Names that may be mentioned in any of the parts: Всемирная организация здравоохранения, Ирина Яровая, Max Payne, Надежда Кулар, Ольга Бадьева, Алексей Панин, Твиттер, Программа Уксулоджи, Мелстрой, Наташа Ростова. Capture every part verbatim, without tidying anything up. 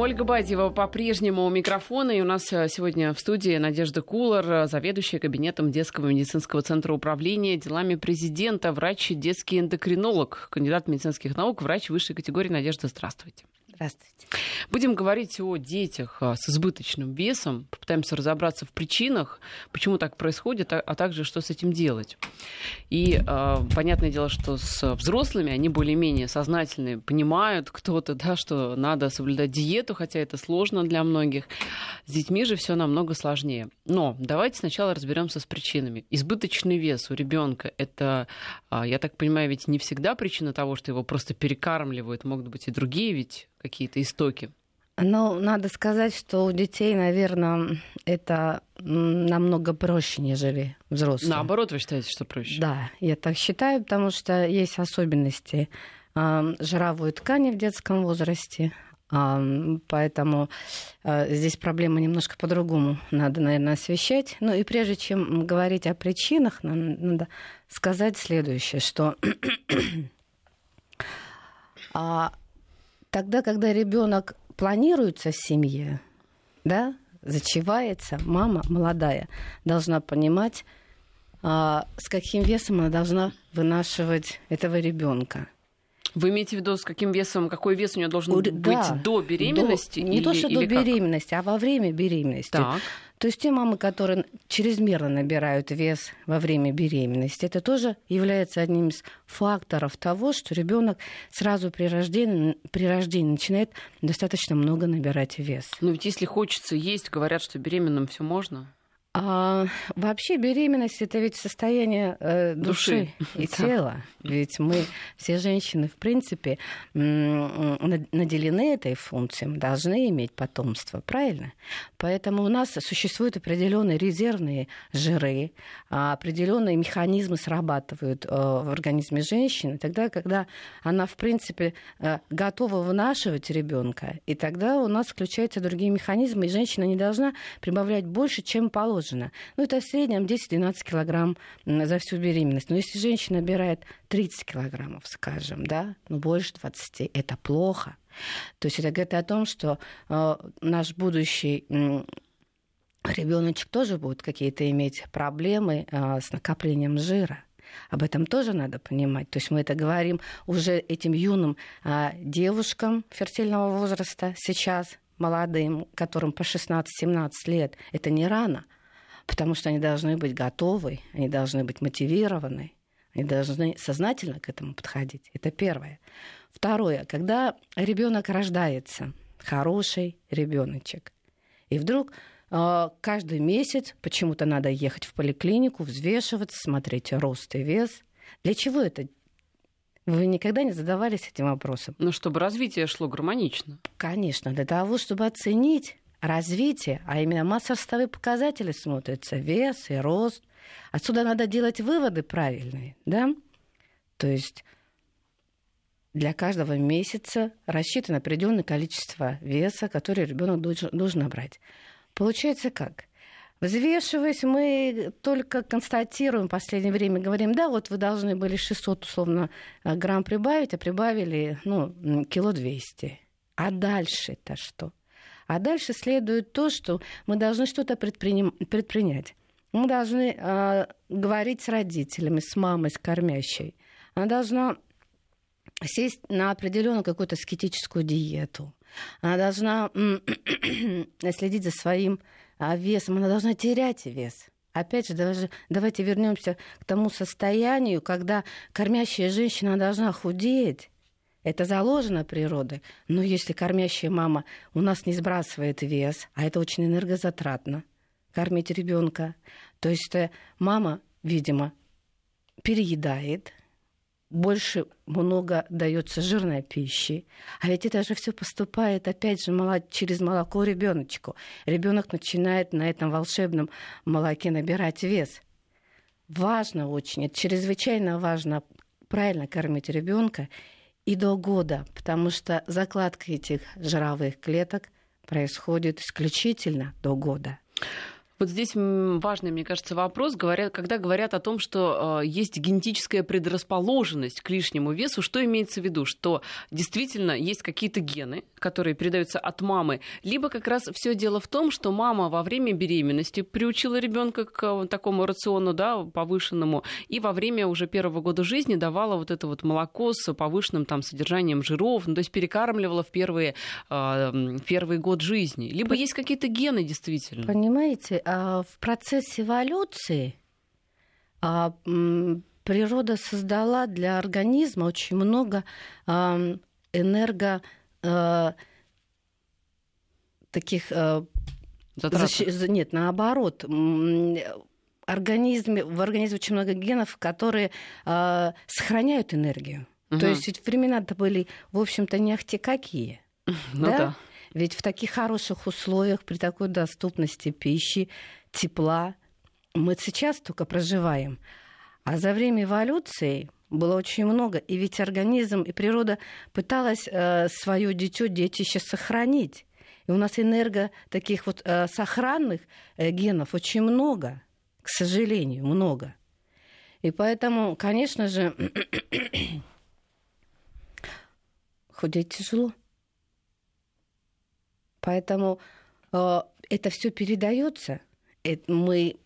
Ольга Бадьева по-прежнему у микрофона. И у нас сегодня в студии Надежда Кулар, заведующая кабинетом детского медицинского центра управления делами президента, врач и детский эндокринолог, кандидат медицинских наук, врач высшей категории. Надежда, здравствуйте. Здравствуйте. Будем говорить о детях с избыточным весом. Попытаемся разобраться в причинах, почему так происходит, а также, что с этим делать. И э, понятное дело, что с взрослыми они более-менее сознательные, понимают кто-то, да, что надо соблюдать диету, хотя это сложно для многих. С детьми же все намного сложнее. Но давайте сначала разберемся с причинами. Избыточный вес у ребенка — это, я так понимаю, ведь не всегда причина того, что его просто перекармливают. Могут быть и другие ведь какие-то истоки. Ну, надо сказать, что у детей, наверное, это намного проще, нежели взрослые. Наоборот, вы считаете, что проще? Да, я так считаю, потому что есть особенности жировой ткани в детском возрасте, поэтому здесь проблема немножко по-другому надо, наверное, освещать. Ну и прежде чем говорить о причинах, надо сказать следующее, что... Тогда, когда ребенок планируется в семье, да, зачевается, мама молодая должна понимать, а, с каким весом она должна вынашивать этого ребенка. Вы имеете в виду, с каким весом, какой вес у нее должен у, быть да, до беременности? До, или, не то, что до беременности, как? А во время беременности. Так. То есть те мамы, которые чрезмерно набирают вес во время беременности, это тоже является одним из факторов того, что ребенок сразу при рождении, при рождении начинает достаточно много набирать вес. Но ведь если хочется есть, говорят, что беременным все можно. А вообще беременность — это ведь состояние э, души, души и тела. Ведь мы, все женщины, в принципе, наделены этой функцией, должны иметь потомство, правильно? Поэтому у нас существуют определенные резервные жиры, определенные механизмы срабатывают э, в организме женщины, тогда, когда она, в принципе, э, готова вынашивать ребенка, и тогда у нас включаются другие механизмы, и женщина не должна прибавлять больше, чем положено. Ну, это в среднем десять-двенадцать килограмм за всю беременность. Но если женщина набирает тридцать килограммов, скажем, да, ну, больше двадцати, это плохо. То есть это говорит о том, что э, наш будущий э, ребеночек тоже будет какие-то иметь проблемы э, с накоплением жира. Об этом тоже надо понимать. То есть мы это говорим уже этим юным э, девушкам фертильного возраста сейчас, молодым, которым по шестнадцать-семнадцать лет. Это не рано. Потому что они должны быть готовы, они должны быть мотивированы, они должны сознательно к этому подходить. Это первое. Второе. Когда ребенок рождается, хороший ребеночек, и вдруг э, каждый месяц почему-то надо ехать в поликлинику, взвешиваться, смотреть рост и вес. Для чего это? Вы никогда не задавались этим вопросом? Ну, чтобы развитие шло гармонично. Конечно, для того, чтобы оценить развитие, а именно масс-ростовые показатели смотрятся, вес и рост. Отсюда надо делать выводы правильные, да? То есть для каждого месяца рассчитано определенное количество веса, которое ребенок должен набрать. Получается как? Взвешиваясь, мы только констатируем, в последнее время говорим, да, вот вы должны были шестьсот, условно, грамм прибавить, а прибавили, ну, кило двести. А дальше-то что? А дальше следует то, что мы должны что-то предприним... предпринять. Мы должны э, говорить с родителями, с мамой, с кормящей. Она должна сесть на определенную какую-то аскетическую диету. Она должна следить за своим э, весом. Она должна терять вес. Опять же, даже, давайте вернемся к тому состоянию, когда кормящая женщина должна худеть. Это заложено природой. Но если кормящая мама у нас не сбрасывает вес, а это очень энергозатратно, кормить ребенка, то есть мама, видимо, переедает, больше много дается жирной пищи. А ведь это же все поступает, опять же, молоко, через молоко ребеночку. Ребенок начинает на этом волшебном молоке набирать вес. Важно очень, это чрезвычайно важно правильно кормить ребенка. И до года, потому что закладка этих жировых клеток происходит исключительно до года. Вот здесь важный, мне кажется, вопрос, говорят, когда говорят о том, что э, есть генетическая предрасположенность к лишнему весу, что имеется в виду? Что действительно есть какие-то гены, которые передаются от мамы, либо как раз все дело в том, что мама во время беременности приучила ребенка к такому рациону, да, повышенному, и во время уже первого года жизни давала вот это вот молоко с повышенным там содержанием жиров, ну, то есть перекармливала в первые, э, первый год жизни. Либо По... есть какие-то гены действительно. Понимаете, в процессе эволюции природа создала для организма очень много энерго... таких... Защ... Нет, наоборот. Организм... В организме очень много генов, которые сохраняют энергию. Угу. То есть ведь времена-то были, в общем-то, не ахти какие. Ну да? Да. Ведь в таких хороших условиях, при такой доступности пищи, тепла, мы сейчас только проживаем. А за время эволюции было очень много. И ведь организм и природа пыталась э, свое дитё, детище сохранить. И у нас энерго таких вот э, сохранных э, генов очень много, к сожалению, много. И поэтому, конечно же, худеть тяжело. Поэтому э, это все передается. Мы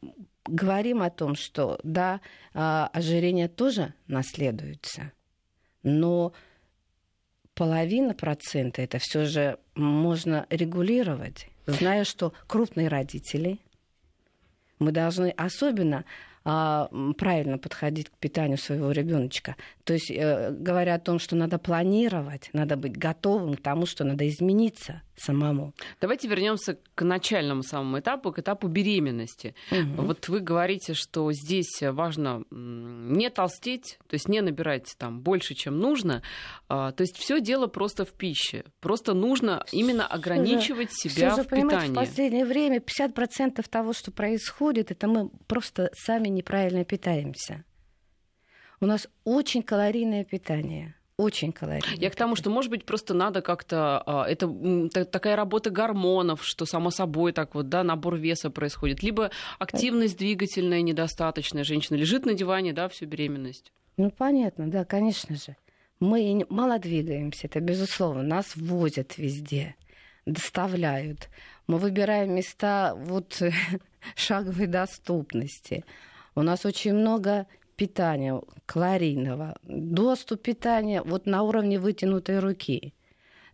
говорим о том, что да, э, ожирение тоже наследуется, но половина процента это все же можно регулировать, зная, что крупные родители, мы должны особенно э, правильно подходить к питанию своего ребеночка. То есть э, говоря о том, что надо планировать, надо быть готовым к тому, что надо измениться самому. Давайте вернемся к начальному самому этапу, к этапу беременности. Угу. Вот вы говорите, что здесь важно не толстеть, то есть не набирать там больше, чем нужно. То есть все дело просто в пище. Просто нужно именно ограничивать всё себя всё же, в питании. В последнее время пятьдесят процентов того, что происходит, это мы просто сами неправильно питаемся. У нас очень калорийное питание. Очень калорийное. Я к тому, что, может быть, просто надо как-то... Это такая работа гормонов, что само собой так вот, да, набор веса происходит. Либо активность двигательная недостаточная. Женщина лежит на диване, да, всю беременность. Ну, понятно, да, конечно же. Мы мало двигаемся, это безусловно. Нас возят везде, доставляют. Мы выбираем места вот шаговой доступности. У нас очень много... питания калорийного, доступ питания вот на уровне вытянутой руки.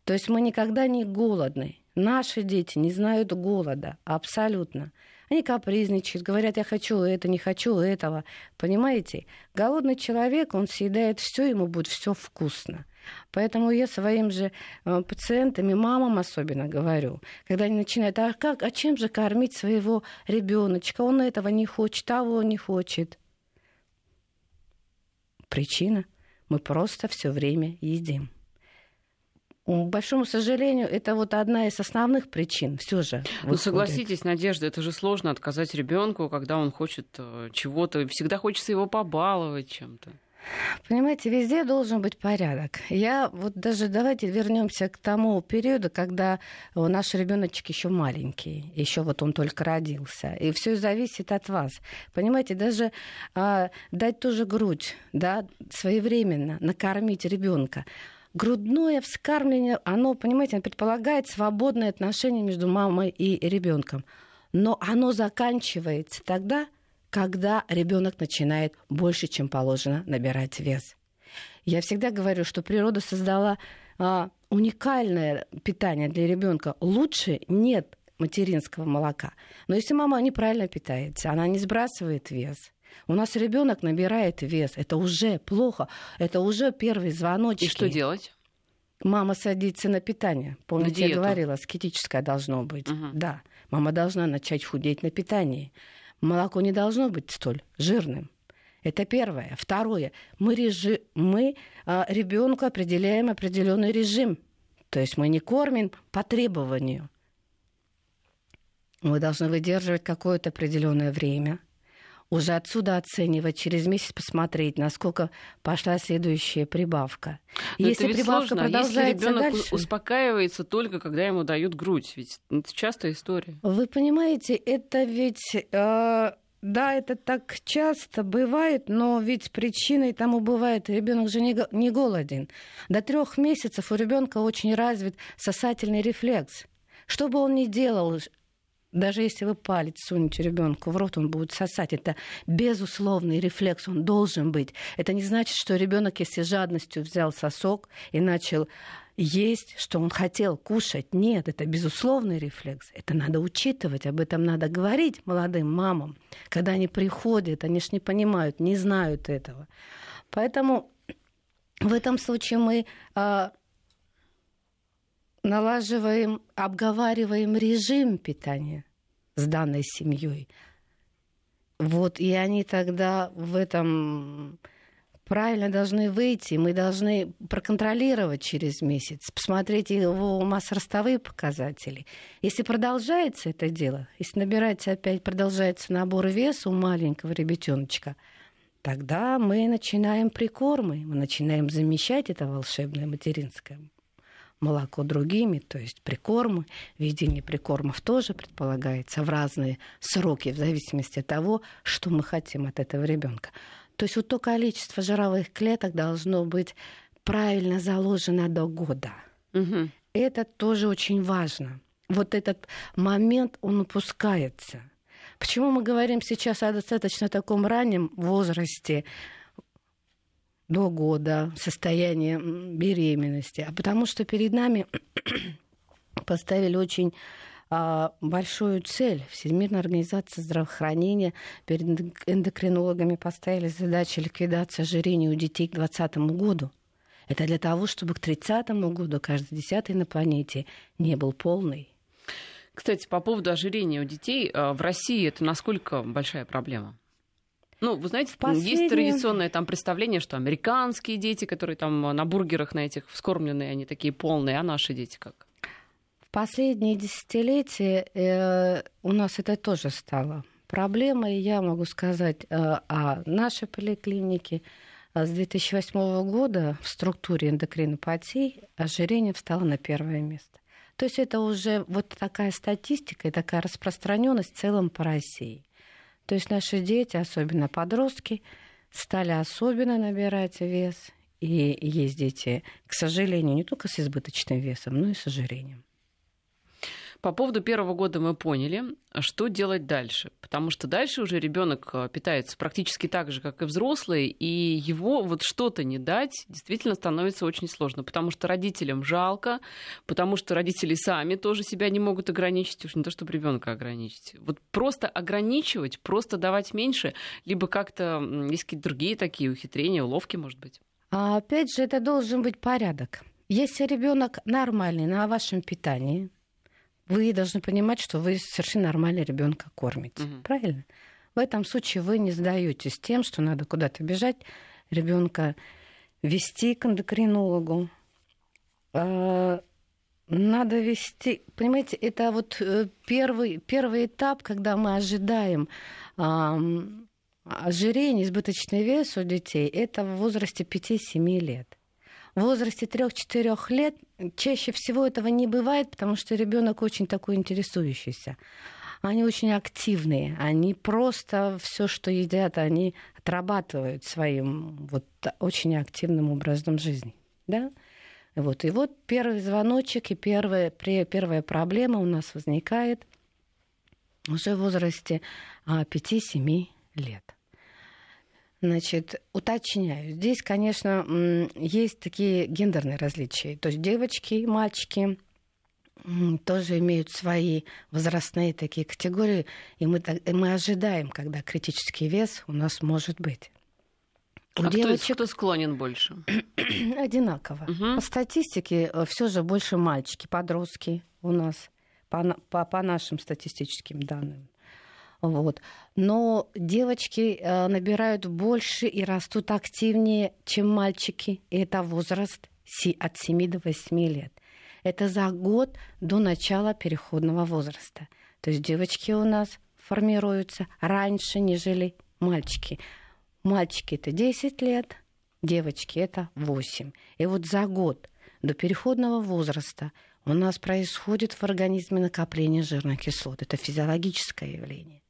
То есть мы никогда не голодны. Наши дети не знают голода абсолютно. Они капризничают, говорят, я хочу это, не хочу этого. Понимаете? Голодный человек, он съедает все, ему будет все вкусно. Поэтому я своим же пациентам и мамам особенно говорю, когда они начинают, а, как, а чем же кормить своего ребеночка? Он этого не хочет, того не хочет. Причина. Мы просто все время едим. К большому сожалению, это вот одна из основных причин все же. Ну, согласитесь, Надежда, это же сложно отказать ребенку, когда он хочет чего-то. Всегда хочется его побаловать чем-то. Понимаете, везде должен быть порядок. Я вот даже давайте вернемся к тому периоду, когда наш ребеночек еще маленький, еще вот он только родился, и все зависит от вас. Понимаете, даже а, дать ту же грудь, да, своевременно накормить ребенка. Грудное вскармливание, оно, понимаете, предполагает свободное отношение между мамой и ребенком, но оно заканчивается тогда, когда ребенок начинает больше, чем положено, набирать вес. Я всегда говорю, что природа создала а, уникальное питание для ребенка. Лучше нет материнского молока. Но если мама неправильно питается, она не сбрасывает вес. У нас ребенок набирает вес. Это уже плохо. Это уже первые звоночки. И что делать? Мама садится на питание. Помните, на я говорила, аскетическое должно быть. Угу. Да, мама должна начать худеть на питании. Молоко не должно быть столь жирным. Это первое. Второе. Мы, режи... мы а, ребенку определяем определенный режим. То есть мы не кормим по требованию. Мы должны выдерживать какое-то определенное время. уже отсюда оценивать, через месяц посмотреть, насколько пошла следующая прибавка. Но если это ведь прибавка сложно. Продолжается если ребенок дальше, успокаивается только когда ему дают грудь, ведь это частая история. Вы понимаете, это ведь э, да, это так часто бывает, но ведь причиной тому бывает, ребенок же не, не голоден. До трех месяцев у ребенка очень развит сосательный рефлекс. Что бы он ни делал, даже если вы палец сунете ребенку в рот, он будет сосать. Это безусловный рефлекс, он должен быть. Это не значит, что ребенок, если жадностью взял сосок и начал есть, что он хотел кушать. Нет, это безусловный рефлекс. Это надо учитывать, об этом надо говорить молодым мамам. Когда они приходят, они же не понимают, не знают этого. Поэтому в этом случае мы налаживаем, обговариваем режим питания с данной семьей. Вот, и они тогда в этом правильно должны выйти. Мы должны проконтролировать через месяц, посмотреть его массоростовые показатели. Если продолжается это дело, если набирается опять, продолжается набор веса у маленького ребятеночка, тогда мы начинаем прикормы, мы начинаем замещать это волшебное материнское молоко другими, то есть прикормы, введение прикормов тоже предполагается в разные сроки, в зависимости от того, что мы хотим от этого ребенка. То есть вот то количество жировых клеток должно быть правильно заложено до года. Угу. Это тоже очень важно. Вот этот момент, он упускается. Почему мы говорим сейчас о достаточно таком раннем возрасте, до года, состояние беременности, а потому что перед нами поставили очень а, большую цель. Всемирная организация здравоохранения перед эндокринологами поставили задачу ликвидации ожирения у детей к двадцатому году. Это для того, чтобы к тридцатому году каждый десятый на планете не был полный. Кстати, по поводу ожирения у детей в России это насколько большая проблема? Ну, вы знаете, Последнее... есть традиционное там представление, что американские дети, которые там на бургерах на этих вскормленные, они такие полные, а наши дети как? В последние десятилетия э, у нас это тоже стало проблемой. Я могу сказать э, о нашей поликлинике. С две тысячи восьмого года в структуре эндокринопатии ожирение встало на первое место. То есть это уже вот такая статистика и такая распространенность в целом по России. То есть наши дети, особенно подростки, стали особенно набирать вес. И есть дети, к сожалению, не только с избыточным весом, но и с ожирением. По поводу первого года мы поняли, что делать дальше. Потому что дальше уже ребенок питается практически так же, как и взрослый. И его вот что-то не дать действительно становится очень сложно. Потому что родителям жалко, потому что родители сами тоже себя не могут ограничить. Уж не то, чтобы ребенка ограничить. Вот просто ограничивать, просто давать меньше. Либо как-то есть какие-то другие такие ухитрения, уловки, может быть. А опять же, это должен быть порядок. Если ребенок нормальный на вашем питании, вы должны понимать, что вы совершенно нормально ребенка кормите. Угу. Правильно? В этом случае вы не сдаетесь тем, что надо куда-то бежать, ребенка вести к эндокринологу. Надо вести. Понимаете, это вот первый, первый этап, когда мы ожидаем ожирение, избыточный вес у детей, это в возрасте пяти-семи лет. В возрасте трёх-четырёх лет чаще всего этого не бывает, потому что ребенок очень такой интересующийся. Они очень активные, они просто все, что едят, они отрабатывают своим вот очень активным образом жизни. Да? Вот. И вот первый звоночек и первая, первая проблема у нас возникает уже в возрасте пяти-семи лет. Значит, уточняю. Здесь, конечно, есть такие гендерные различия. То есть девочки и мальчики тоже имеют свои возрастные такие категории, и мы, и мы ожидаем, когда критический вес у нас может быть. У а девочек... кто, кто склонен больше? Одинаково. Угу. По статистике все же больше мальчики, подростки у нас, по, по, по нашим статистическим данным. Вот. Но девочки э, набирают больше и растут активнее, чем мальчики. И это возраст от семи до восьми лет. Это за год до начала переходного возраста. То есть девочки у нас формируются раньше, нежели мальчики. Мальчики это десять лет, девочки это восемь. И вот за год до переходного возраста у нас происходит в организме накопление жирных кислот. Это физиологическое явление.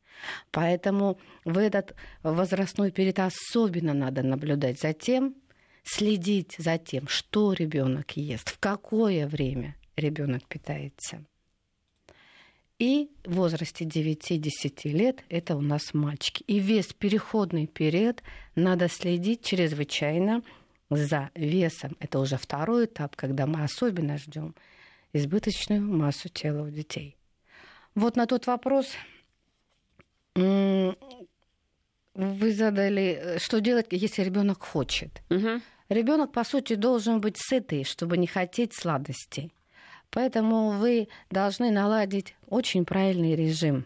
Поэтому в этот возрастной период особенно надо наблюдать за тем, следить за тем, что ребенок ест, в какое время ребенок питается. И в возрасте девяти-десяти лет это у нас мальчики. И весь переходный период надо следить чрезвычайно за весом. Это уже второй этап, когда мы особенно ждем избыточную массу тела у детей. Вот на тот вопрос вы задали, что делать, если ребенок хочет. Угу. Ребенок, по сути, должен быть сытый, чтобы не хотеть сладостей. Поэтому вы должны наладить очень правильный режим.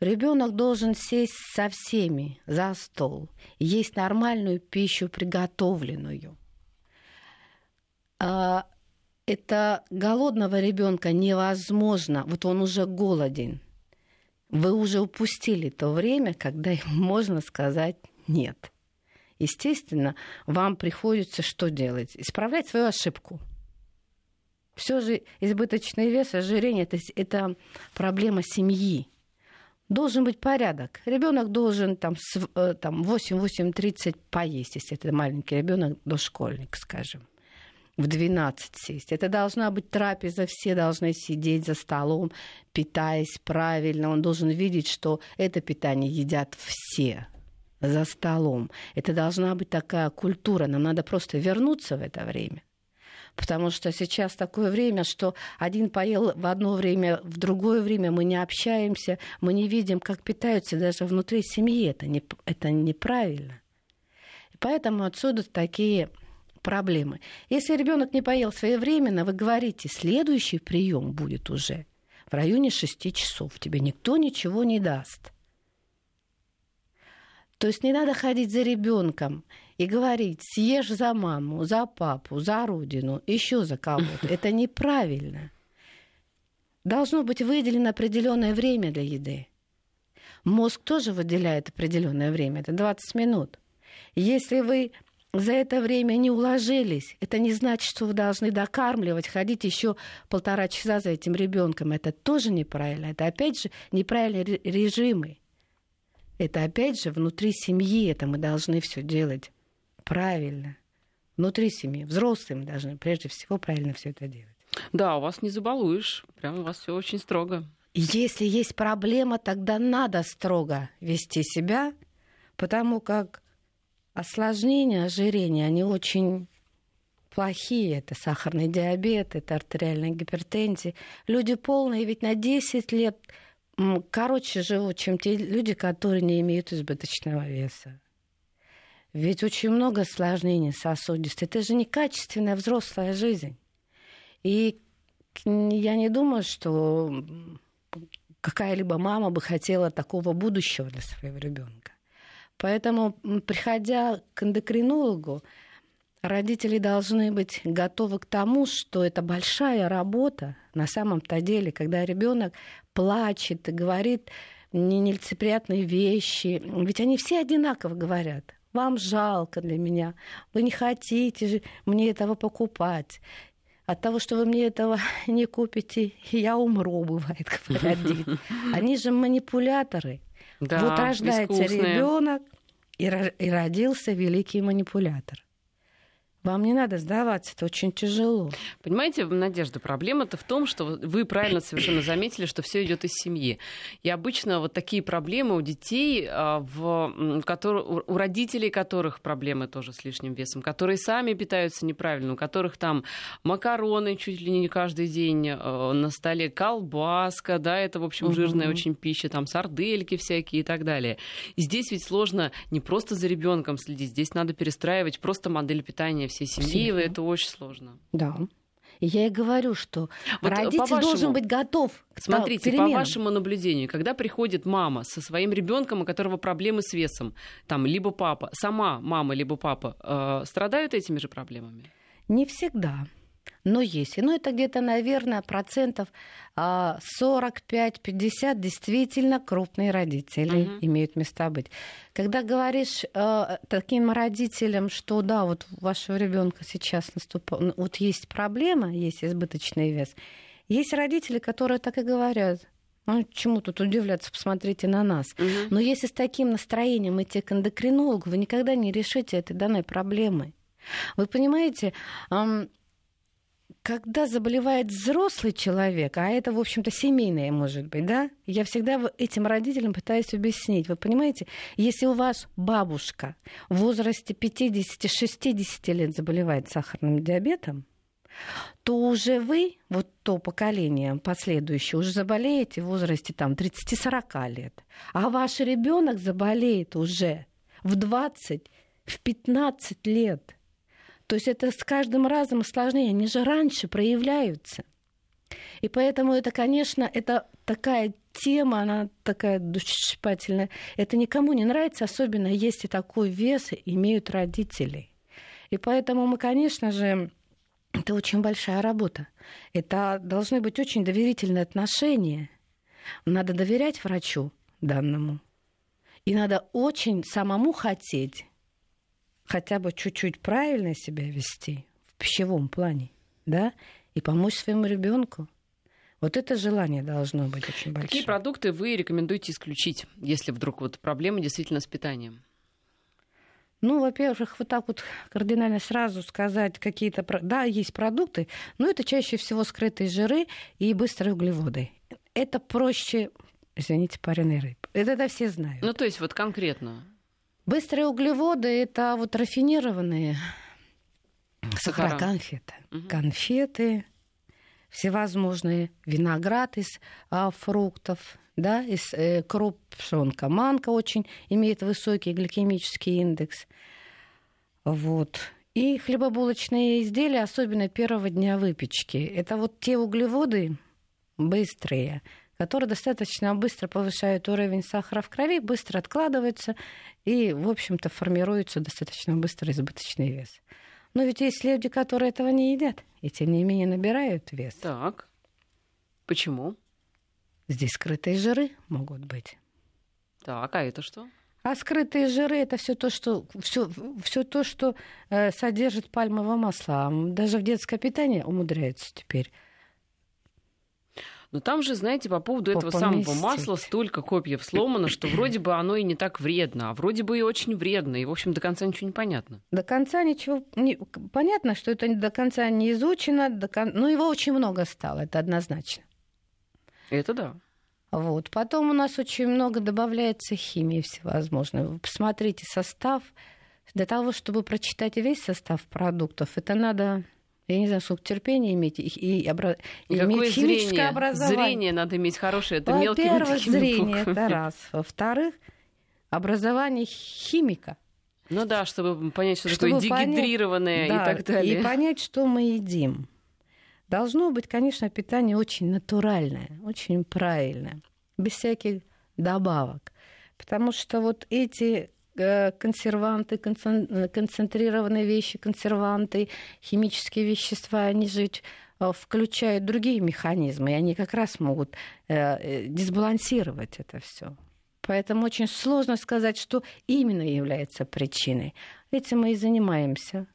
Ребенок должен сесть со всеми за стол, есть нормальную пищу, приготовленную. Это голодного ребенка невозможно, вот он уже голоден. Вы уже упустили то время, когда ему можно сказать «нет». Естественно, вам приходится что делать? Исправлять свою ошибку. Все же избыточный вес, ожирение – это проблема семьи. Должен быть порядок. Ребенок должен там, там, восемь-восемь тридцать поесть, если это маленький ребенок, дошкольник, скажем. В двенадцать сесть. Это должна быть трапеза, все должны сидеть за столом, питаясь правильно. Он должен видеть, что это питание едят все за столом. Это должна быть такая культура. Нам надо просто вернуться в это время. Потому что сейчас такое время, что один поел в одно время, в другое время мы не общаемся, мы не видим, как питаются даже внутри семьи. Это, не, это неправильно. И поэтому отсюда такие проблемы. Если ребенок не поел своевременно, вы говорите, следующий прием будет уже в районе шести часов. Тебе никто ничего не даст. То есть не надо ходить за ребенком и говорить, съешь за маму, за папу, за родину, еще за кого-то. Это неправильно. Должно быть выделено определенное время для еды. Мозг тоже выделяет определенное время, это двадцать минут. Если вы за это время не уложились, это не значит, что вы должны докармливать, ходить еще полтора часа за этим ребенком. Это тоже неправильно. Это опять же неправильные режимы. Это опять же внутри семьи, это мы должны все делать правильно. Внутри семьи, взрослые мы должны прежде всего правильно все это делать. Да, у вас не забалуешь, прям у вас все очень строго. Если есть проблема, тогда надо строго вести себя, потому как осложнения, ожирения, они очень плохие. Это сахарный диабет, это артериальная гипертензия. Люди полные ведь на десять лет короче живут, чем те люди, которые не имеют избыточного веса. Ведь очень много осложнений сосудистых. Это же некачественная взрослая жизнь. И я не думаю, что какая-либо мама бы хотела такого будущего для своего ребенка. Поэтому, приходя к эндокринологу, родители должны быть готовы к тому, что это большая работа на самом-то деле, когда ребенок плачет и говорит нелицеприятные вещи. Ведь они все одинаково говорят. Вам жалко для меня, вы не хотите мне этого покупать. От того, что вы мне этого не купите, я умру, бывает, говорят дети. Они же манипуляторы. Да, вот рождается ребенок, и, и родился великий манипулятор. Вам не надо сдаваться, это очень тяжело. Понимаете, Надежда, проблема-то в том, что вы правильно совершенно заметили, что все идет из семьи. И обычно вот такие проблемы у детей, в, которые, у родителей которых проблемы тоже с лишним весом, которые сами питаются неправильно, у которых там макароны чуть ли не каждый день на столе, колбаска, да, это, в общем, жирная угу. очень пища, там сардельки всякие и так далее. И здесь ведь сложно не просто за ребенком следить, здесь надо перестраивать просто модель питания всей семьи, Семья. Это очень сложно. Да. И я и говорю, что вот родитель по-вашему, должен быть готов к переменам. Смотрите, по вашему наблюдению, когда приходит мама со своим ребенком, у которого проблемы с весом, там, либо папа, сама мама, либо папа, э, страдают этими же проблемами? Не всегда. но есть. И, ну, это где-то, наверное, процентов сорок пять-пятьдесят действительно крупные родители uh-huh. имеют места быть. Когда говоришь э, таким родителям, что да, вот у вашего ребенка сейчас наступает, вот есть проблема, есть избыточный вес, есть родители, которые так и говорят. Ну, чему тут удивляться, посмотрите на нас. Uh-huh. Но если с таким настроением идти к эндокринологу, вы никогда не решите этой данной проблемы. Вы понимаете, когда заболевает взрослый человек, а это, в общем-то, семейное, может быть, да, я всегда этим родителям пытаюсь объяснить. Вы понимаете, если у вас бабушка в возрасте пятьдесят-шестьдесят лет заболевает сахарным диабетом, то уже вы, вот то поколение последующее, уже заболеете в возрасте там, тридцать-сорок лет. А ваш ребенок заболеет уже в двадцать, в пятнадцать лет. То есть это с каждым разом осложнение. Они же раньше проявляются. И поэтому это, конечно, это такая тема, она такая душещипательная. Это никому не нравится, особенно если такой вес имеют родители. И поэтому мы, конечно же, это очень большая работа. Это должны быть очень доверительные отношения. Надо доверять врачу данному. И надо очень самому хотеть хотя бы чуть-чуть правильно себя вести в пищевом плане, да, и помочь своему ребенку. Вот это желание должно быть очень большое. Какие продукты вы рекомендуете исключить, если вдруг вот проблемы действительно с питанием? Ну, во-первых, вот так вот кардинально сразу сказать какие-то... Да, есть продукты, но это чаще всего скрытые жиры и быстрые углеводы. Это проще, извините, пареной рыбы. Это все знают. Ну, то есть вот конкретно... Быстрые углеводы – это вот рафинированные сахара, конфеты, угу. конфеты, всевозможные виноград из а, фруктов, да, из э, круп, пшёнка, манка очень имеет высокий гликемический индекс, вот. И хлебобулочные изделия, особенно первого дня выпечки. Это вот те углеводы быстрые, которые достаточно быстро повышают уровень сахара в крови, быстро откладываются и, в общем-то, формируется достаточно быстро избыточный вес. Но ведь есть люди, которые этого не едят, и, тем не менее, набирают вес. Так, почему? Здесь скрытые жиры могут быть. Так, а это что? А скрытые жиры – это все то, что, всё, всё то, что э, содержит пальмовое масло. Даже в детское питание умудряются теперь. Но там же, знаете, по поводу по этого поместить. Самого масла столько копьев сломано, что вроде бы оно и не так вредно, а вроде бы и очень вредно, и, в общем, до конца ничего не понятно. До конца ничего... Не... Понятно, что это до конца не изучено, до кон... но его очень много стало, это однозначно. Это да. Вот. Потом у нас очень много добавляется химии всевозможной. Вы посмотрите состав. Для того, чтобы прочитать весь состав продуктов, это надо... Я не знаю, сколько терпения иметь и, и, обра... и иметь химическое зрение? Образование. Зрение надо иметь хорошее, это мелкие буквы. Во-первых, зрение, это раз. Во-вторых, образование химика. Ну да, чтобы понять, что чтобы такое дегидрированное понять, да, и так далее. И понять, что мы едим. Должно быть, конечно, питание очень натуральное, очень правильное, без всяких добавок. Потому что вот эти... консерванты, концентрированные вещи, консерванты, химические вещества, они же включают другие механизмы, и они как раз могут дисбалансировать это все. Поэтому очень сложно сказать, что именно является причиной. Этим мы и занимаемся.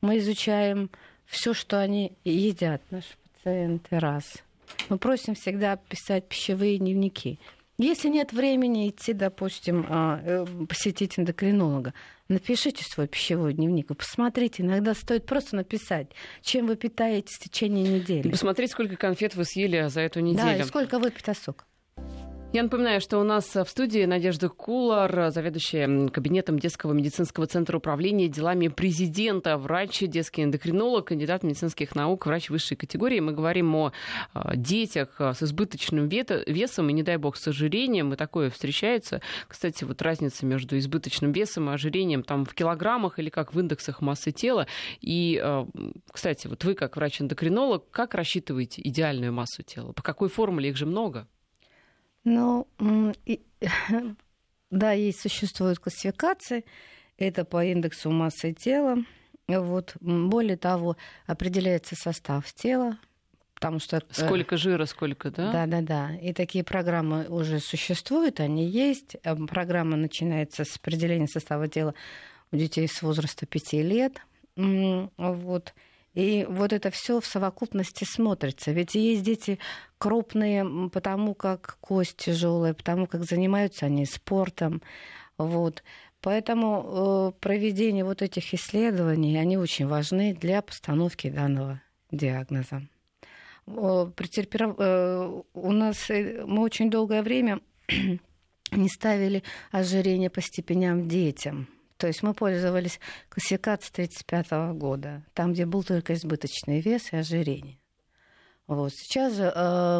Мы изучаем все, что они едят, наши пациенты, раз. Мы просим всегда писать пищевые дневники. Если нет времени идти, допустим, посетить эндокринолога, напишите свой пищевой дневник и посмотрите. Иногда стоит просто написать, чем вы питаетесь в течение недели. Посмотрите, сколько конфет вы съели за эту неделю. Да, и сколько выпито сок. Я напоминаю, что у нас в студии Надежда Кулар, заведующая кабинетом Детского медицинского центра управления делами президента, врач, детский эндокринолог, кандидат медицинских наук, врач высшей категории. Мы говорим о детях с избыточным весом и, не дай бог, с ожирением. И такое встречается. Кстати, вот разница между избыточным весом и ожирением там в килограммах или как в индексах массы тела. И, кстати, вот вы, как врач-эндокринолог, как рассчитываете идеальную массу тела? По какой формуле? Их же много. Ну, и, да, есть, существуют классификации. Это по индексу массы тела. Вот. Более того, определяется состав тела, потому что... Сколько жира, сколько, да? Да-да-да. И такие программы уже существуют, они есть. Программа начинается с определения состава тела у детей с возраста пяти лет. Вот. И вот это все в совокупности смотрится. Ведь есть дети крупные, потому как кость тяжелая, потому как занимаются они спортом. Вот. Поэтому проведение вот этих исследований, они очень важны для постановки данного диагноза. Претерпев... У нас мы очень долгое время не ставили ожирение по степеням детям. То есть мы пользовались классификацией тысяча девятьсот тридцать пятого года, там, где был только избыточный вес и ожирение. Вот. Сейчас э,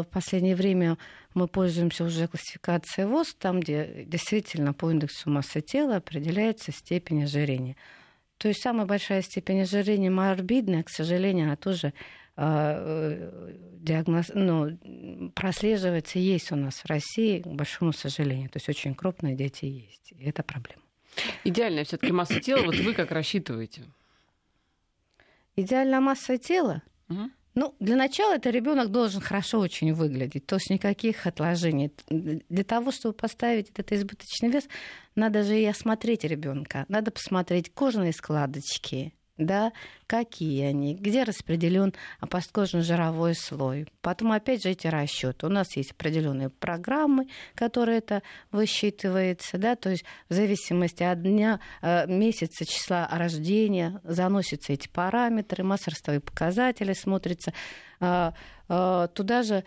в последнее время мы пользуемся уже классификацией ВОЗ, там, где действительно по индексу массы тела определяется степень ожирения. То есть самая большая степень ожирения морбидная, к сожалению, она тоже э, диагноз, ну, прослеживается, есть у нас в России, к большому сожалению. То есть очень крупные дети есть, и это проблема. Идеальная все-таки масса тела, вот вы как рассчитываете? Идеальная масса тела? Угу. Ну, для начала это ребенок должен хорошо очень выглядеть, то есть никаких отложений. Для того, чтобы поставить этот избыточный вес, надо же и осмотреть ребенка, надо посмотреть кожные складочки, да, какие они, где распределен подкожно-жировой слой. Потом опять же эти расчеты. У нас есть определенные программы, которые это высчитывается, да, то есть в зависимости от дня, месяца, числа рождения заносятся эти параметры, масса-ростовые показатели смотрятся. Туда же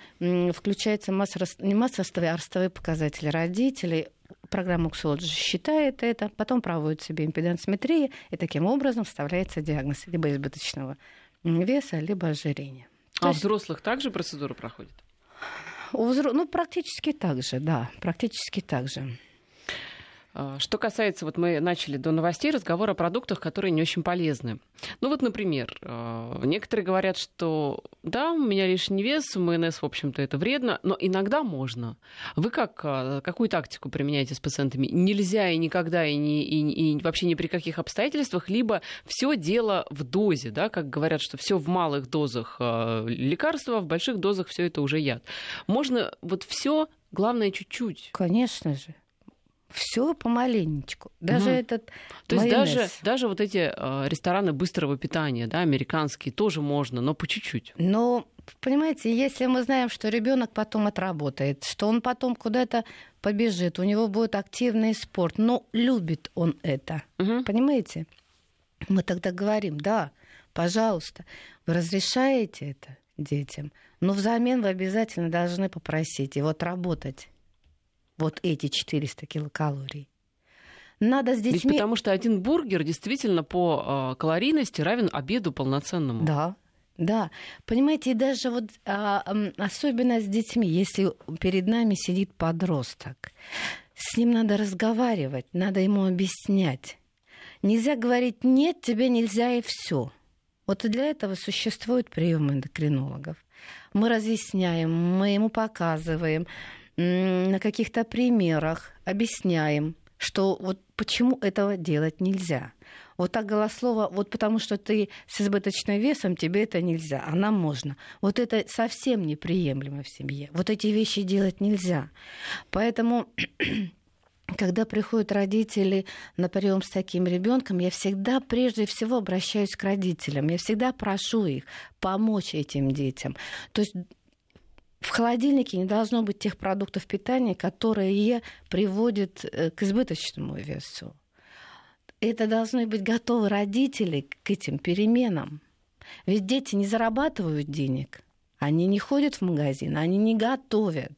включается масса-ростовые, не масса-ростовые, а ростовые показатели родителей. Программа Уксулоджи считает это, потом проводит себе импедансметрию, и таким образом вставляется диагноз либо избыточного веса, либо ожирения. А у есть... взрослых также процедура проходит? У взро... Ну, практически так же, да, практически так же. Что касается, вот мы начали до новостей разговор о продуктах, которые не очень полезны. Ну вот, например, некоторые говорят, что да, у меня лишний вес, майонез, в общем-то, это вредно, но иногда можно. Вы как, какую тактику применяете с пациентами? Нельзя и никогда, и, не, и, и вообще ни при каких обстоятельствах, либо все дело в дозе, да, как говорят, что все в малых дозах лекарства, в больших дозах все это уже яд. Можно вот все, главное, чуть-чуть. Конечно же. Все помаленечку. Даже угу. этот То есть даже, даже вот эти э, рестораны быстрого питания, да, американские, тоже можно, но по чуть-чуть. Но, понимаете, если мы знаем, что ребенок потом отработает, что он потом куда-то побежит, у него будет активный спорт, но любит он это, угу. понимаете? Мы тогда говорим, да, пожалуйста, вы разрешаете это детям, но взамен вы обязательно должны попросить его отработать. Вот эти четыреста килокалорий. Надо с детьми... Ведь потому что один бургер действительно по калорийности равен обеду полноценному. Да, да. Понимаете, и даже вот особенно с детьми, если перед нами сидит подросток, с ним надо разговаривать, надо ему объяснять. Нельзя говорить «нет, тебе нельзя» и все. Вот и для этого существуют приемы эндокринологов. Мы разъясняем, мы ему показываем... на каких-то примерах объясняем, что вот почему этого делать нельзя. Вот так голослово, вот потому что ты с избыточным весом, тебе это нельзя, а нам можно. Вот это совсем неприемлемо в семье. Вот эти вещи делать нельзя. Поэтому, когда приходят родители на прием с таким ребенком, я всегда прежде всего обращаюсь к родителям. Я всегда прошу их помочь этим детям. То есть в холодильнике не должно быть тех продуктов питания, которые приводят к избыточному весу. Это должны быть готовы родители к этим переменам. Ведь дети не зарабатывают денег, они не ходят в магазин, они не готовят.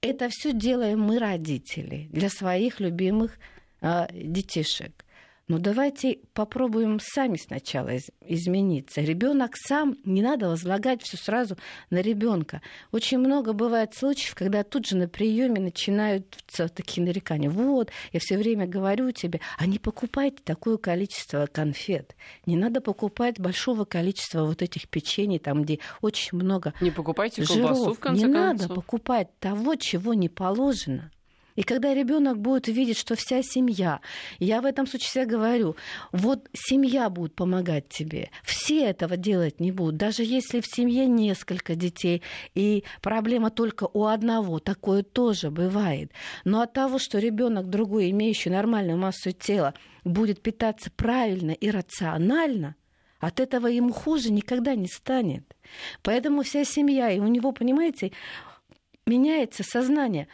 Это все делаем мы, родители, для своих любимых э, детишек. Но давайте попробуем сами сначала измениться. Ребенок сам, не надо возлагать все сразу на ребенка. Очень много бывает случаев, когда тут же на приеме начинаются такие нарекания. Вот, я все время говорю тебе, а не покупайте такое количество конфет. Не надо покупать большого количества вот этих печений, там, где очень много жиров. Не покупайте колбасу, в конце концов. Не надо покупать того, чего не положено. И когда ребенок будет видеть, что вся семья, я в этом случае всегда говорю, вот семья будет помогать тебе. Все этого делать не будут. Даже если в семье несколько детей, и проблема только у одного, такое тоже бывает. Но от того, что ребенок другой, имеющий нормальную массу тела, будет питаться правильно и рационально, от этого ему хуже никогда не станет. Поэтому вся семья, и у него, понимаете, меняется сознание.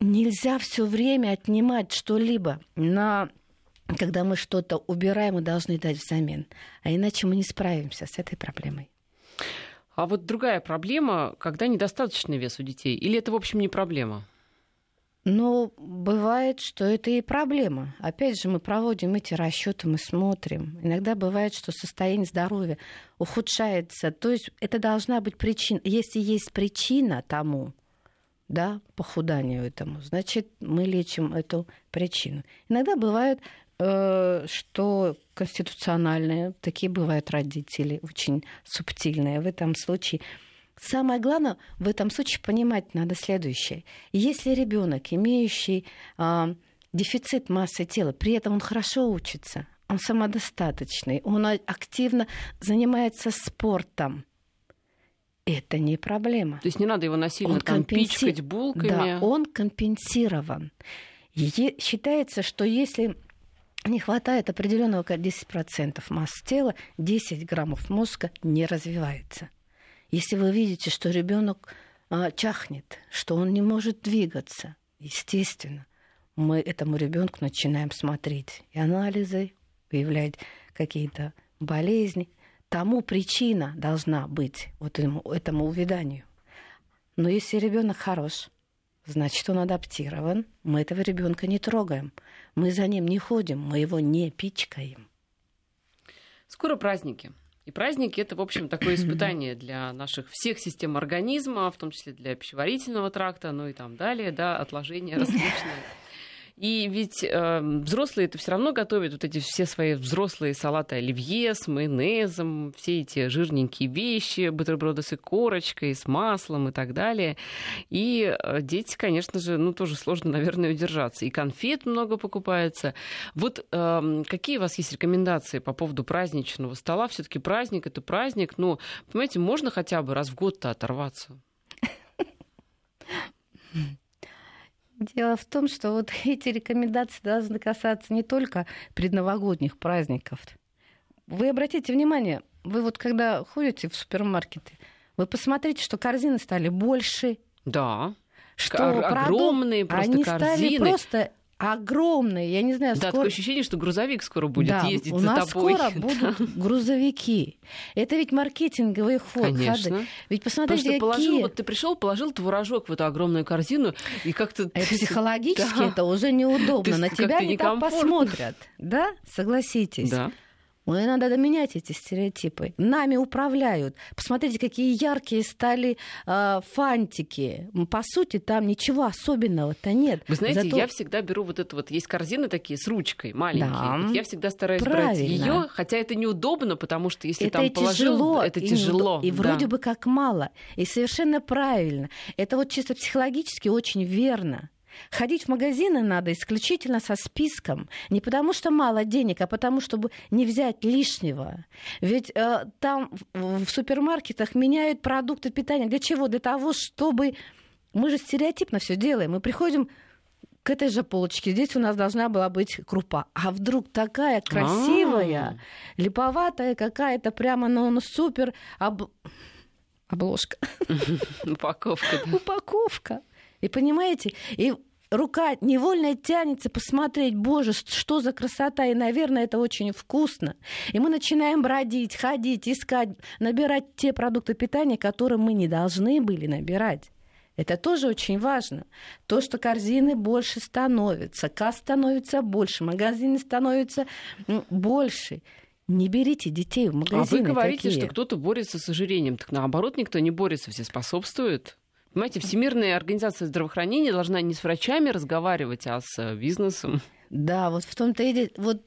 Нельзя все время отнимать что-либо. На... Когда мы что-то убираем, мы должны дать взамен. А иначе мы не справимся с этой проблемой. А вот другая проблема, когда недостаточный вес у детей. Или это, в общем, не проблема? Ну, бывает, что это и проблема. Опять же, мы проводим эти расчеты, мы смотрим. Иногда бывает, что состояние здоровья ухудшается. То есть это должна быть причина. Если есть причина тому... Да, похуданию этому. Значит, мы лечим эту причину. Иногда бывает, э, что конституциональные, такие бывают родители, очень субтильные. В этом случае самое главное в этом случае понимать надо следующее: если ребенок, имеющий э, дефицит массы тела, при этом он хорошо учится, он самодостаточный, он активно занимается спортом. Это не проблема. То есть не надо его насильно там компенси... пичкать булками. Да, он компенсирован. Е... Считается, что если не хватает определенного десять процентов массы тела, десять граммов мозга не развивается. Если вы видите, что ребенок а, чахнет, что он не может двигаться, естественно, мы этому ребенку начинаем смотреть и анализы, выявлять какие-то болезни. Тому причина должна быть, вот ему, этому увяданию. Но если ребенок хорош, значит, он адаптирован. Мы этого ребенка не трогаем. Мы за ним не ходим, мы его не пичкаем. Скоро праздники. И праздники — это, в общем, такое испытание для наших всех систем организма, в том числе для пищеварительного тракта, ну и там далее, да, отложения различные. И ведь э, взрослые-то все равно готовят вот эти все свои взрослые салаты оливье с майонезом, все эти жирненькие вещи, бутерброды с икорочкой, с маслом и так далее. И дети, конечно же, ну тоже сложно, наверное, удержаться. И конфет много покупается. Вот э, какие у вас есть рекомендации по поводу праздничного стола? Все-таки праздник — это праздник, но, понимаете, можно хотя бы раз в год-то оторваться? Дело в том, что вот эти рекомендации должны касаться не только предновогодних праздников. Вы обратите внимание, вы вот когда ходите в супермаркеты, вы посмотрите, что корзины стали больше. Да. Что огромные продукты, просто корзины. Они стали просто огромные. Я не знаю, скоро... Да, такое ощущение, что грузовик скоро будет да, ездить за тобой. Да, у нас скоро будут грузовики. Это ведь маркетинговые ходы. Конечно. Ведь посмотрите, потому что положил, вот ты пришел, положил творожок в эту огромную корзину, и как-то... Это психологически да. это уже неудобно. Ты, На тебя не так посмотрят. Да? Согласитесь. Да. Но надо менять эти стереотипы. Нами управляют. Посмотрите, какие яркие стали э, фантики. По сути, там ничего особенного-то нет. Вы знаете, Зато... я всегда беру вот это вот... Есть корзины такие с ручкой, маленькие. Да. Вот я всегда стараюсь Правильно. брать ее, хотя это неудобно, потому что если это там положил, тяжело, это и тяжело. И да. вроде бы как мало. И совершенно правильно. Это вот чисто психологически очень верно. Ходить в магазины надо исключительно со списком. Не потому что мало денег, а потому, чтобы не взять лишнего. Ведь э, там в, в супермаркетах меняют продукты питания. Для чего? Для того, чтобы... Мы же стереотипно все делаем. Мы приходим к этой же полочке. Здесь у нас должна была быть крупа. А вдруг такая красивая, А-а-а. липоватая какая-то прямо, ну, супер... Об... Обложка. Упаковка. Упаковка. И понимаете, и рука невольно тянется посмотреть, боже, что за красота, и, наверное, это очень вкусно. И мы начинаем бродить, ходить, искать, набирать те продукты питания, которые мы не должны были набирать. Это тоже очень важно. То, что корзины больше становятся, касс становится больше, магазины становятся больше. Не берите детей в магазины. А вы говорите, такие. что кто-то борется с ожирением. Так наоборот, никто не борется, все способствуют. Понимаете, Всемирная организация здравоохранения должна не с врачами разговаривать, а с бизнесом. Да, вот в том-то и дело. Вот,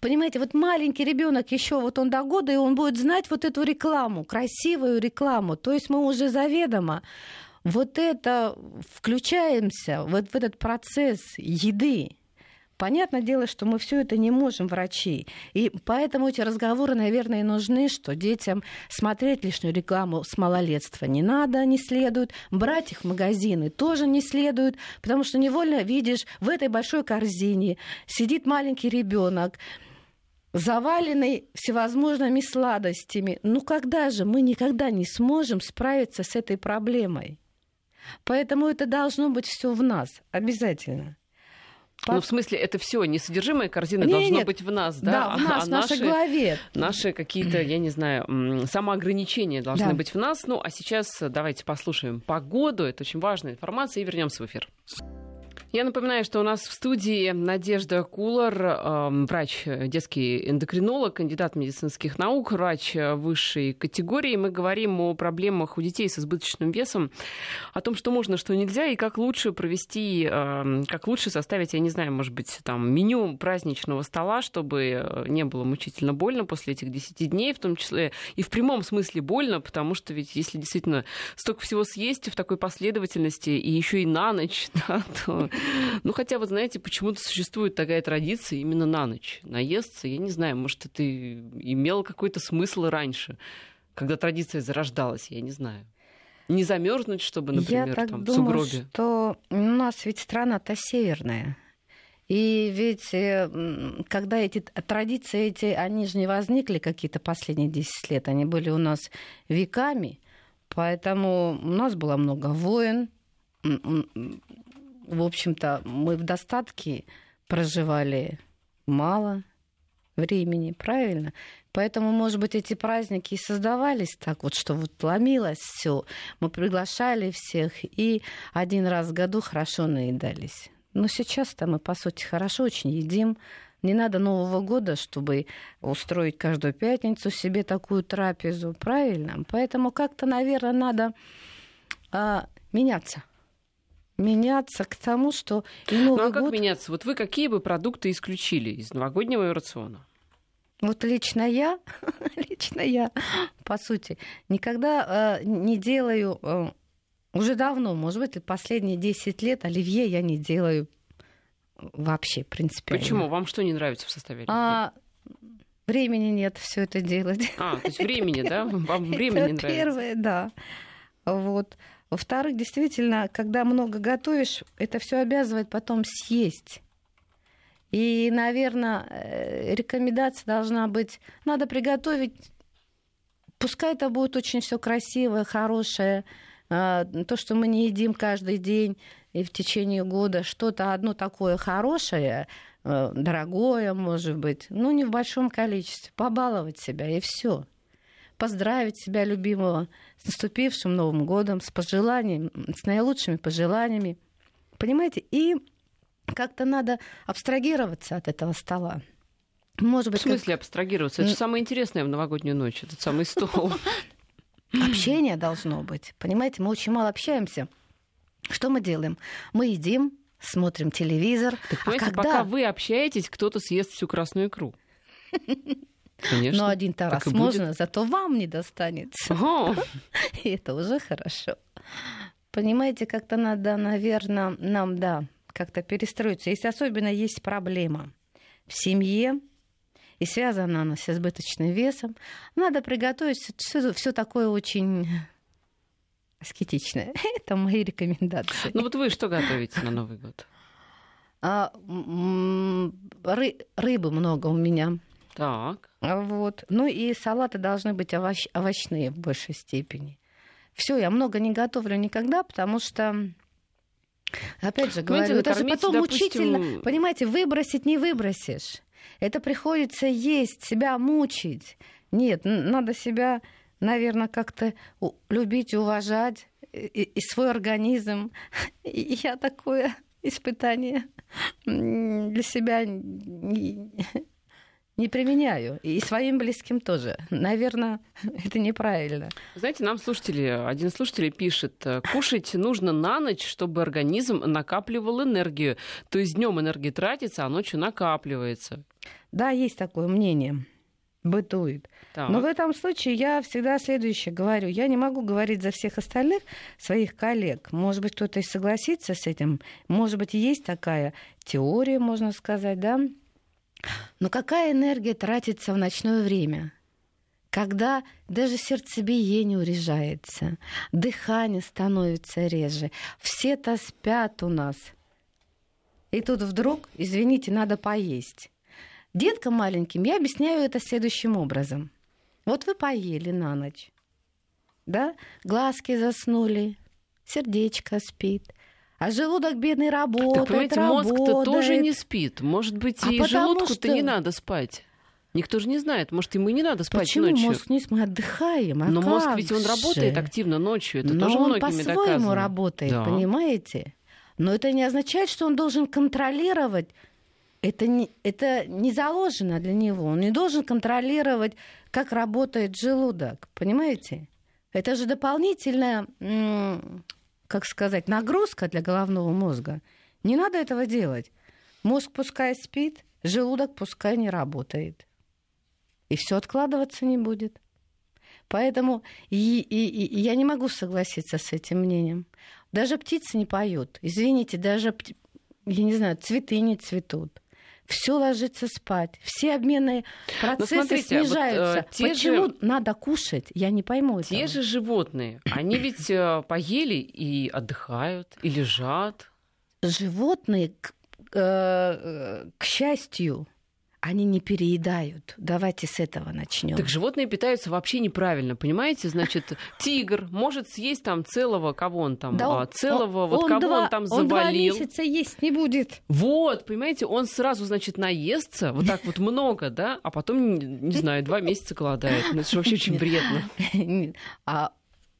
понимаете, вот маленький ребенок еще вот он до года, и он будет знать вот эту рекламу, красивую рекламу. То есть мы уже заведомо Вот это включаемся вот в этот процесс еды. Понятное дело, что мы все это не можем, врачи. И поэтому эти разговоры, наверное, и нужны, что детям смотреть лишнюю рекламу с малолетства не надо, не следует. Брать их в магазины тоже не следует, потому что невольно видишь, в этой большой корзине сидит маленький ребенок, заваленный всевозможными сладостями. Ну когда же мы никогда не сможем справиться с этой проблемой? Поэтому это должно быть все в нас обязательно. Ну, в смысле, это все несодержимое корзины нет, должно нет. быть в нас, да? Да, в нас, а в нашей наши, голове. Наши какие-то, я не знаю, самоограничения должны да. быть в нас. Ну, а сейчас давайте послушаем погоду. Это очень важная информация, и вернемся в эфир. Я напоминаю, что у нас в студии Надежда Кулар, врач, детский эндокринолог, кандидат медицинских наук, врач высшей категории. Мы говорим о проблемах у детей с избыточным весом, о том, что можно, что нельзя, и как лучше провести, как лучше составить, я не знаю, может быть, там, меню праздничного стола, чтобы не было мучительно больно после этих десяти дней, в том числе и в прямом смысле больно, потому что ведь если действительно столько всего съесть в такой последовательности, и еще и на ночь, да, то... Ну, хотя, вы знаете, почему-то существует такая традиция именно на ночь. Наесться, я не знаю, может, это имело какой-то смысл раньше, когда традиция зарождалась, я не знаю. Не замерзнуть, чтобы, например, там, в сугробе. Я так думаю, что у нас ведь страна-то северная. И ведь когда эти традиции, эти, они же не возникли какие-то последние десять лет, они были у нас веками, поэтому у нас было много войн, в общем-то, мы в достатке проживали мало времени, правильно? Поэтому, может быть, эти праздники и создавались так вот, что вот ломилось все. Мы приглашали всех и один раз в году хорошо наедались. Но сейчас-то мы, по сути, хорошо очень едим. Не надо Нового года, чтобы устроить каждую пятницу себе такую трапезу, правильно? Поэтому как-то, наверное, надо а, меняться. меняться к тому, что и Новый год... Ну, а как год... меняться? Вот вы какие бы продукты исключили из новогоднего рациона? Вот лично я, лично я, по сути, никогда э, не делаю... Э, уже давно, может быть, последние десять лет оливье я не делаю вообще принципиально. Почему? Вам что не нравится в составе оливье? Времени нет все это делать. А, то есть времени, да? Вам времени не нравится? Первое, да. Вот. Во-вторых, действительно, когда много готовишь, это все обязывает потом съесть. И, наверное, рекомендация должна быть, надо приготовить, пускай это будет очень все красивое, хорошее, то, что мы не едим каждый день и в течение года, что-то одно такое хорошее, дорогое, может быть, но не в большом количестве, побаловать себя и все. Поздравить себя любимого с наступившим Новым годом, с пожеланием, с наилучшими пожеланиями. Понимаете? И как-то надо абстрагироваться от этого стола. Может быть, в смысле как... абстрагироваться? Это же самое интересное в новогоднюю ночь, этот самый стол. Общение должно быть. Понимаете, мы очень мало общаемся. Что мы делаем? Мы едим, смотрим телевизор. Так, понимаете, а когда... пока вы общаетесь, кто-то съест всю красную икру. Конечно, но один-то раз можно, будет. Зато вам не достанется. Ага. И это уже хорошо. Понимаете, как-то надо, наверное, нам, да, как-то перестроиться. Если особенно есть проблема в семье, и связана она с избыточным весом, надо приготовить все такое очень аскетичное. Это мои рекомендации. Ну вот вы что готовите на Новый год? А, ры- рыбы много у меня. Так. Вот. Ну и салаты должны быть овощ... овощные в большей степени. Все, я много не готовлю никогда, потому что, опять же говорю, это же потом мучительно, понимаете, выбросить не выбросишь. Это приходится есть, себя мучить. Нет, надо себя, наверное, как-то любить, уважать и, и свой организм. И я такое испытание для себя... не применяю. И своим близким тоже. Наверное, это неправильно. Знаете, нам слушатели, один из слушателей пишет, кушать нужно на ночь, чтобы организм накапливал энергию. То есть днем энергия тратится, а ночью накапливается. Да, есть такое мнение. бытует. Так. Но в этом случае я всегда следующее говорю. Я не могу говорить за всех остальных своих коллег. Может быть, кто-то и согласится с этим. Может быть, есть такая теория, можно сказать, да? Но какая энергия тратится в ночное время? Когда даже сердцебиение урежается, дыхание становится реже, все-то спят у нас. И тут вдруг, извините, надо поесть. Деткам маленьким я объясняю это следующим образом. Вот вы поели на ночь, да? Глазки заснули, сердечко спит. А желудок бедный работает, так, работает. Мозг-то тоже не спит. Может быть, и а желудку-то что... не надо спать. Никто же не знает. Может, ему и не надо спать Почему? ночью. Почему? Мозг не... Мы отдыхаем. А Но мозг ведь он работает же? активно ночью. Это Но тоже многими доказано. он по-своему работает, да. понимаете? Но это не означает, что он должен контролировать. Это не, это не заложено для него. Он не должен контролировать, как работает желудок. Понимаете? Это же дополнительная... как сказать, нагрузка для головного мозга. Не надо этого делать. Мозг пускай спит, желудок пускай не работает. И все откладываться не будет. Поэтому и, и, и я не могу согласиться с этим мнением. Даже птицы не поют. Извините, даже, я не знаю, цветы не цветут. Все ложится спать. Все обменные процессы смотрите, снижаются. Вот, э, Почему же... надо кушать? Я не пойму этого. Те же животные, они ведь э, поели и отдыхают, и лежат. Животные, к, э, к счастью, они не переедают. Давайте с этого начнем. Так животные питаются вообще неправильно, понимаете? Значит, тигр может съесть там целого, кого он там, да, а, целого, он, вот он кого два, он там завалил. Он два месяца есть не будет. Вот, понимаете, он сразу, значит, наестся, вот так вот много, да, а потом, не знаю, два месяца голодает. Это же вообще очень вредно. А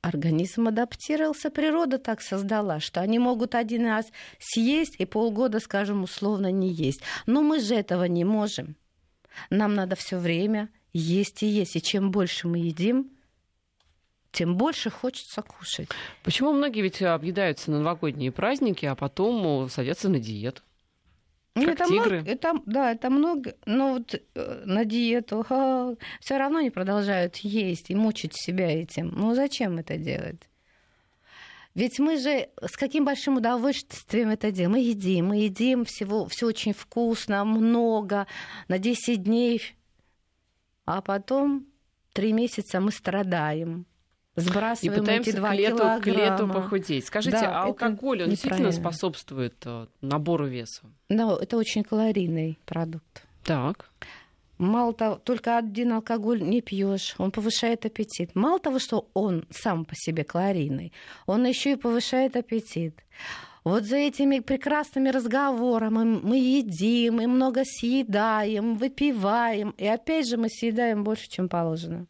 организм адаптировался, природа так создала, что они могут один раз съесть и полгода, скажем, условно не есть. Но мы же этого не можем. Нам надо все время есть и есть. И чем больше мы едим, тем больше хочется кушать. Почему многие ведь объедаются на новогодние праздники, а потом садятся на диету? Как это тигры? Много, это, да, это много, но вот э, на диету э, все равно не продолжают есть и мучить себя этим. Ну зачем это делать? Ведь мы же с каким большим удовольствием это делаем. Мы едим, мы едим, всего, все очень вкусно, много, на десять дней. А потом три месяца мы страдаем. Сбрасываем и пытаемся эти два к лету, килограмма. к лету похудеть. Скажите, да, а алкоголь, он действительно способствует набору веса? Да, это очень калорийный продукт. Так. Мало того, только один алкоголь не пьешь, он повышает аппетит. Мало того, что он сам по себе калорийный, он еще и повышает аппетит. Вот за этими прекрасными разговорами мы едим, и много съедаем, выпиваем, и опять же мы съедаем больше, чем положено.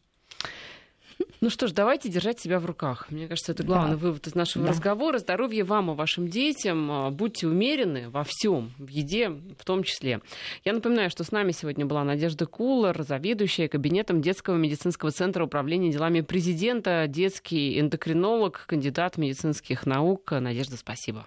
Ну что ж, давайте держать себя в руках. Мне кажется, это главный да. вывод из нашего да. разговора. Здоровья вам и вашим детям. Будьте умерены во всем, в еде в том числе. Я напоминаю, что с нами сегодня была Надежда Кулар, заведующая кабинетом Детского медицинского центра управления делами президента, детский эндокринолог, кандидат медицинских наук. Надежда, спасибо.